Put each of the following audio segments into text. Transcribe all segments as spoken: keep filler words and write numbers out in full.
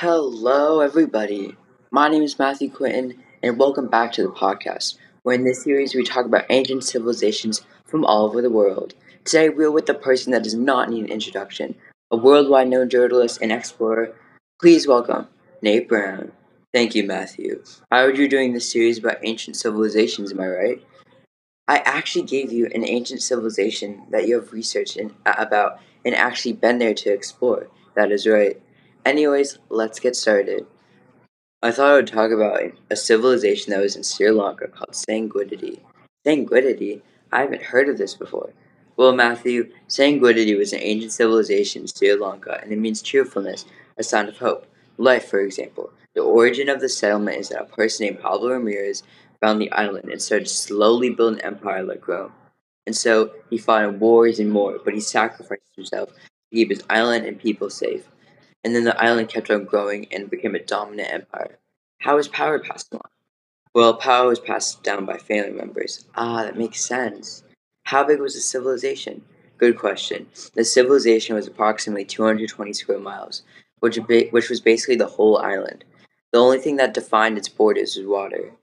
Hello everybody, my name is Matthew Quinton, and welcome back to the podcast, where in this series we talk about ancient civilizations from all over the world. Today we are with a person that does not need an introduction, a worldwide known journalist and explorer. Please welcome Nate Brown. Thank you, Matthew. I heard you're doing this series about ancient civilizations, am I right? I actually gave you an ancient civilization that you have researched in, about and actually been there to explore. That is right. Anyways, let's get started. I thought I would talk about a civilization that was in Sri Lanka called Sanguidity. Sanguidity? I haven't heard of this before. Well, Matthew, Sanguidity was an ancient civilization in Sri Lanka, and it means cheerfulness, a sign of hope. Life, for example. The origin of the settlement is that a person named Pablo Ramirez found the island and started to slowly build an empire like Rome. And so, he fought in wars and more, but he sacrificed himself to keep his island and people safe. And then the island kept on growing and became a dominant empire. How was power passed on? Well, power was passed down by family members. Ah, that makes sense. How big was the civilization? Good question. The civilization was approximately two hundred twenty square miles, which which was basically the whole island. The only thing that defined its borders was water.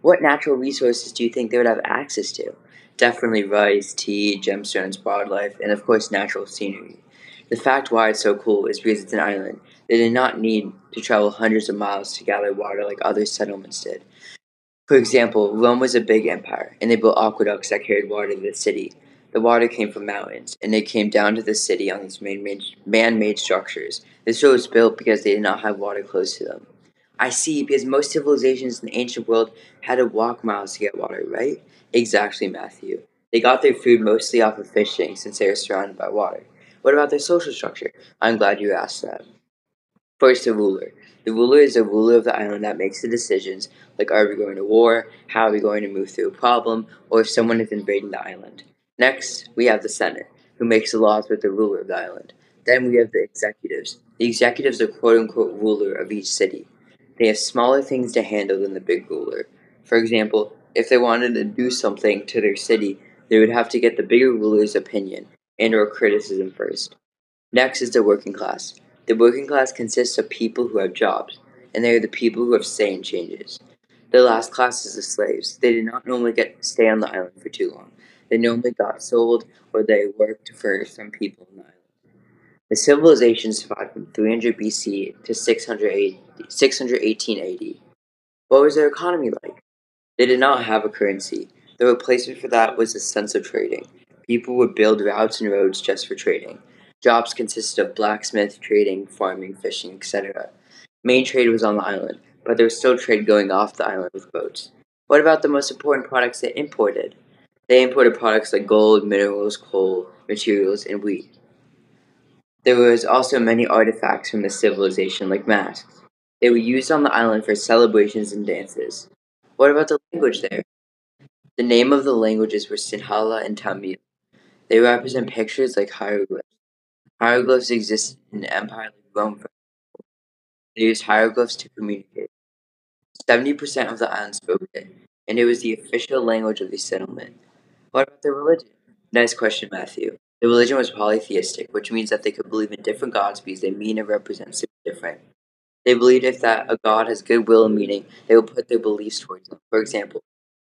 What natural resources do you think they would have access to? Definitely rice, tea, gemstones, wildlife, and of course natural scenery. The fact why it's so cool is because it's an island. They did not need to travel hundreds of miles to gather water like other settlements did. For example, Rome was a big empire, and they built aqueducts that carried water to the city. The water came from mountains, and it came down to the city on these man-made structures. This was built because they did not have water close to them. I see, because most civilizations in the ancient world had to walk miles to get water, right? Exactly, Matthew. They got their food mostly off of fishing, since they were surrounded by water. What about their social structure? I'm glad you asked that. First, the ruler. The ruler is the ruler of the island that makes the decisions, like are we going to war, how are we going to move through a problem, or if someone is invading the island. Next, we have the Senate, who makes the laws with the ruler of the island. Then we have the executives. The executives are quote-unquote ruler of each city. They have smaller things to handle than the big ruler. For example, if they wanted to do something to their city, they would have to get the bigger ruler's opinion and or criticism first. Next is the working class. The working class consists of people who have jobs, and they are the people who have say in changes. The last class is the slaves. They did not normally get to stay on the island for too long. They normally got sold, or they worked for some people on the island. The civilization survived from three hundred B C to six hundred eighteen A D. What was their economy like? They did not have a currency. The replacement for that was a sense of trading. People would build routes and roads just for trading. Jobs consisted of blacksmith, trading, farming, fishing, et cetera. Main trade was on the island, but there was still trade going off the island with boats. What about the most important products they imported? They imported products like gold, minerals, coal, materials, and wheat. There was also many artifacts from the civilization like masks. They were used on the island for celebrations and dances. What about the language there? The name of the languages were Sinhala and Tamil. They represent pictures like hieroglyphs. Hieroglyphs existed in the empire like Rome, for example. They used hieroglyphs to communicate. seventy percent of the island spoke it, and it was the official language of the settlement. What about their religion? Nice question, Matthew. Their religion was polytheistic, which means that they could believe in different gods because they mean and represent something different. They believed if that a god has goodwill and meaning, they will put their beliefs towards them. For example,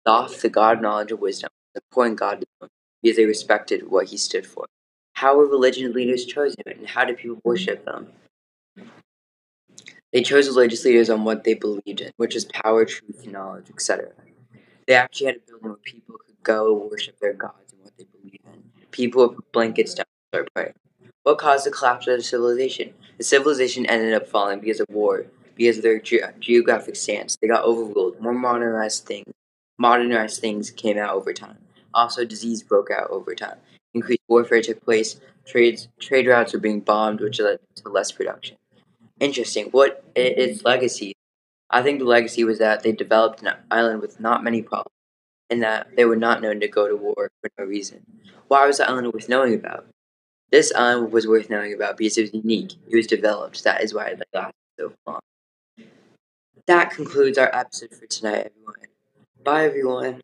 Thoth, the god of knowledge and wisdom, was an important god to them because they respected what he stood for. How were religion leaders chosen, and how did people worship them? They chose religious leaders on what they believed in, which is power, truth, knowledge, et cetera. They actually had a building where people could go and worship their gods and what they believe in. People would put blankets down and start praying. What caused the collapse of the civilization? The civilization ended up falling because of war, because of their ge- geographic stance. They got overruled. More modernized things. Modernized things came out over time. Also, disease broke out over time. Increased warfare took place. Trades, trade routes were being bombed, which led to less production. Interesting. What is its legacy? I think the legacy was that they developed an island with not many problems, and that they were not known to go to war for no reason. Why was the island worth knowing about? This island was worth knowing about because it was unique. It was developed. That is why it lasted so long. That concludes our episode for tonight, everyone. Bye, everyone.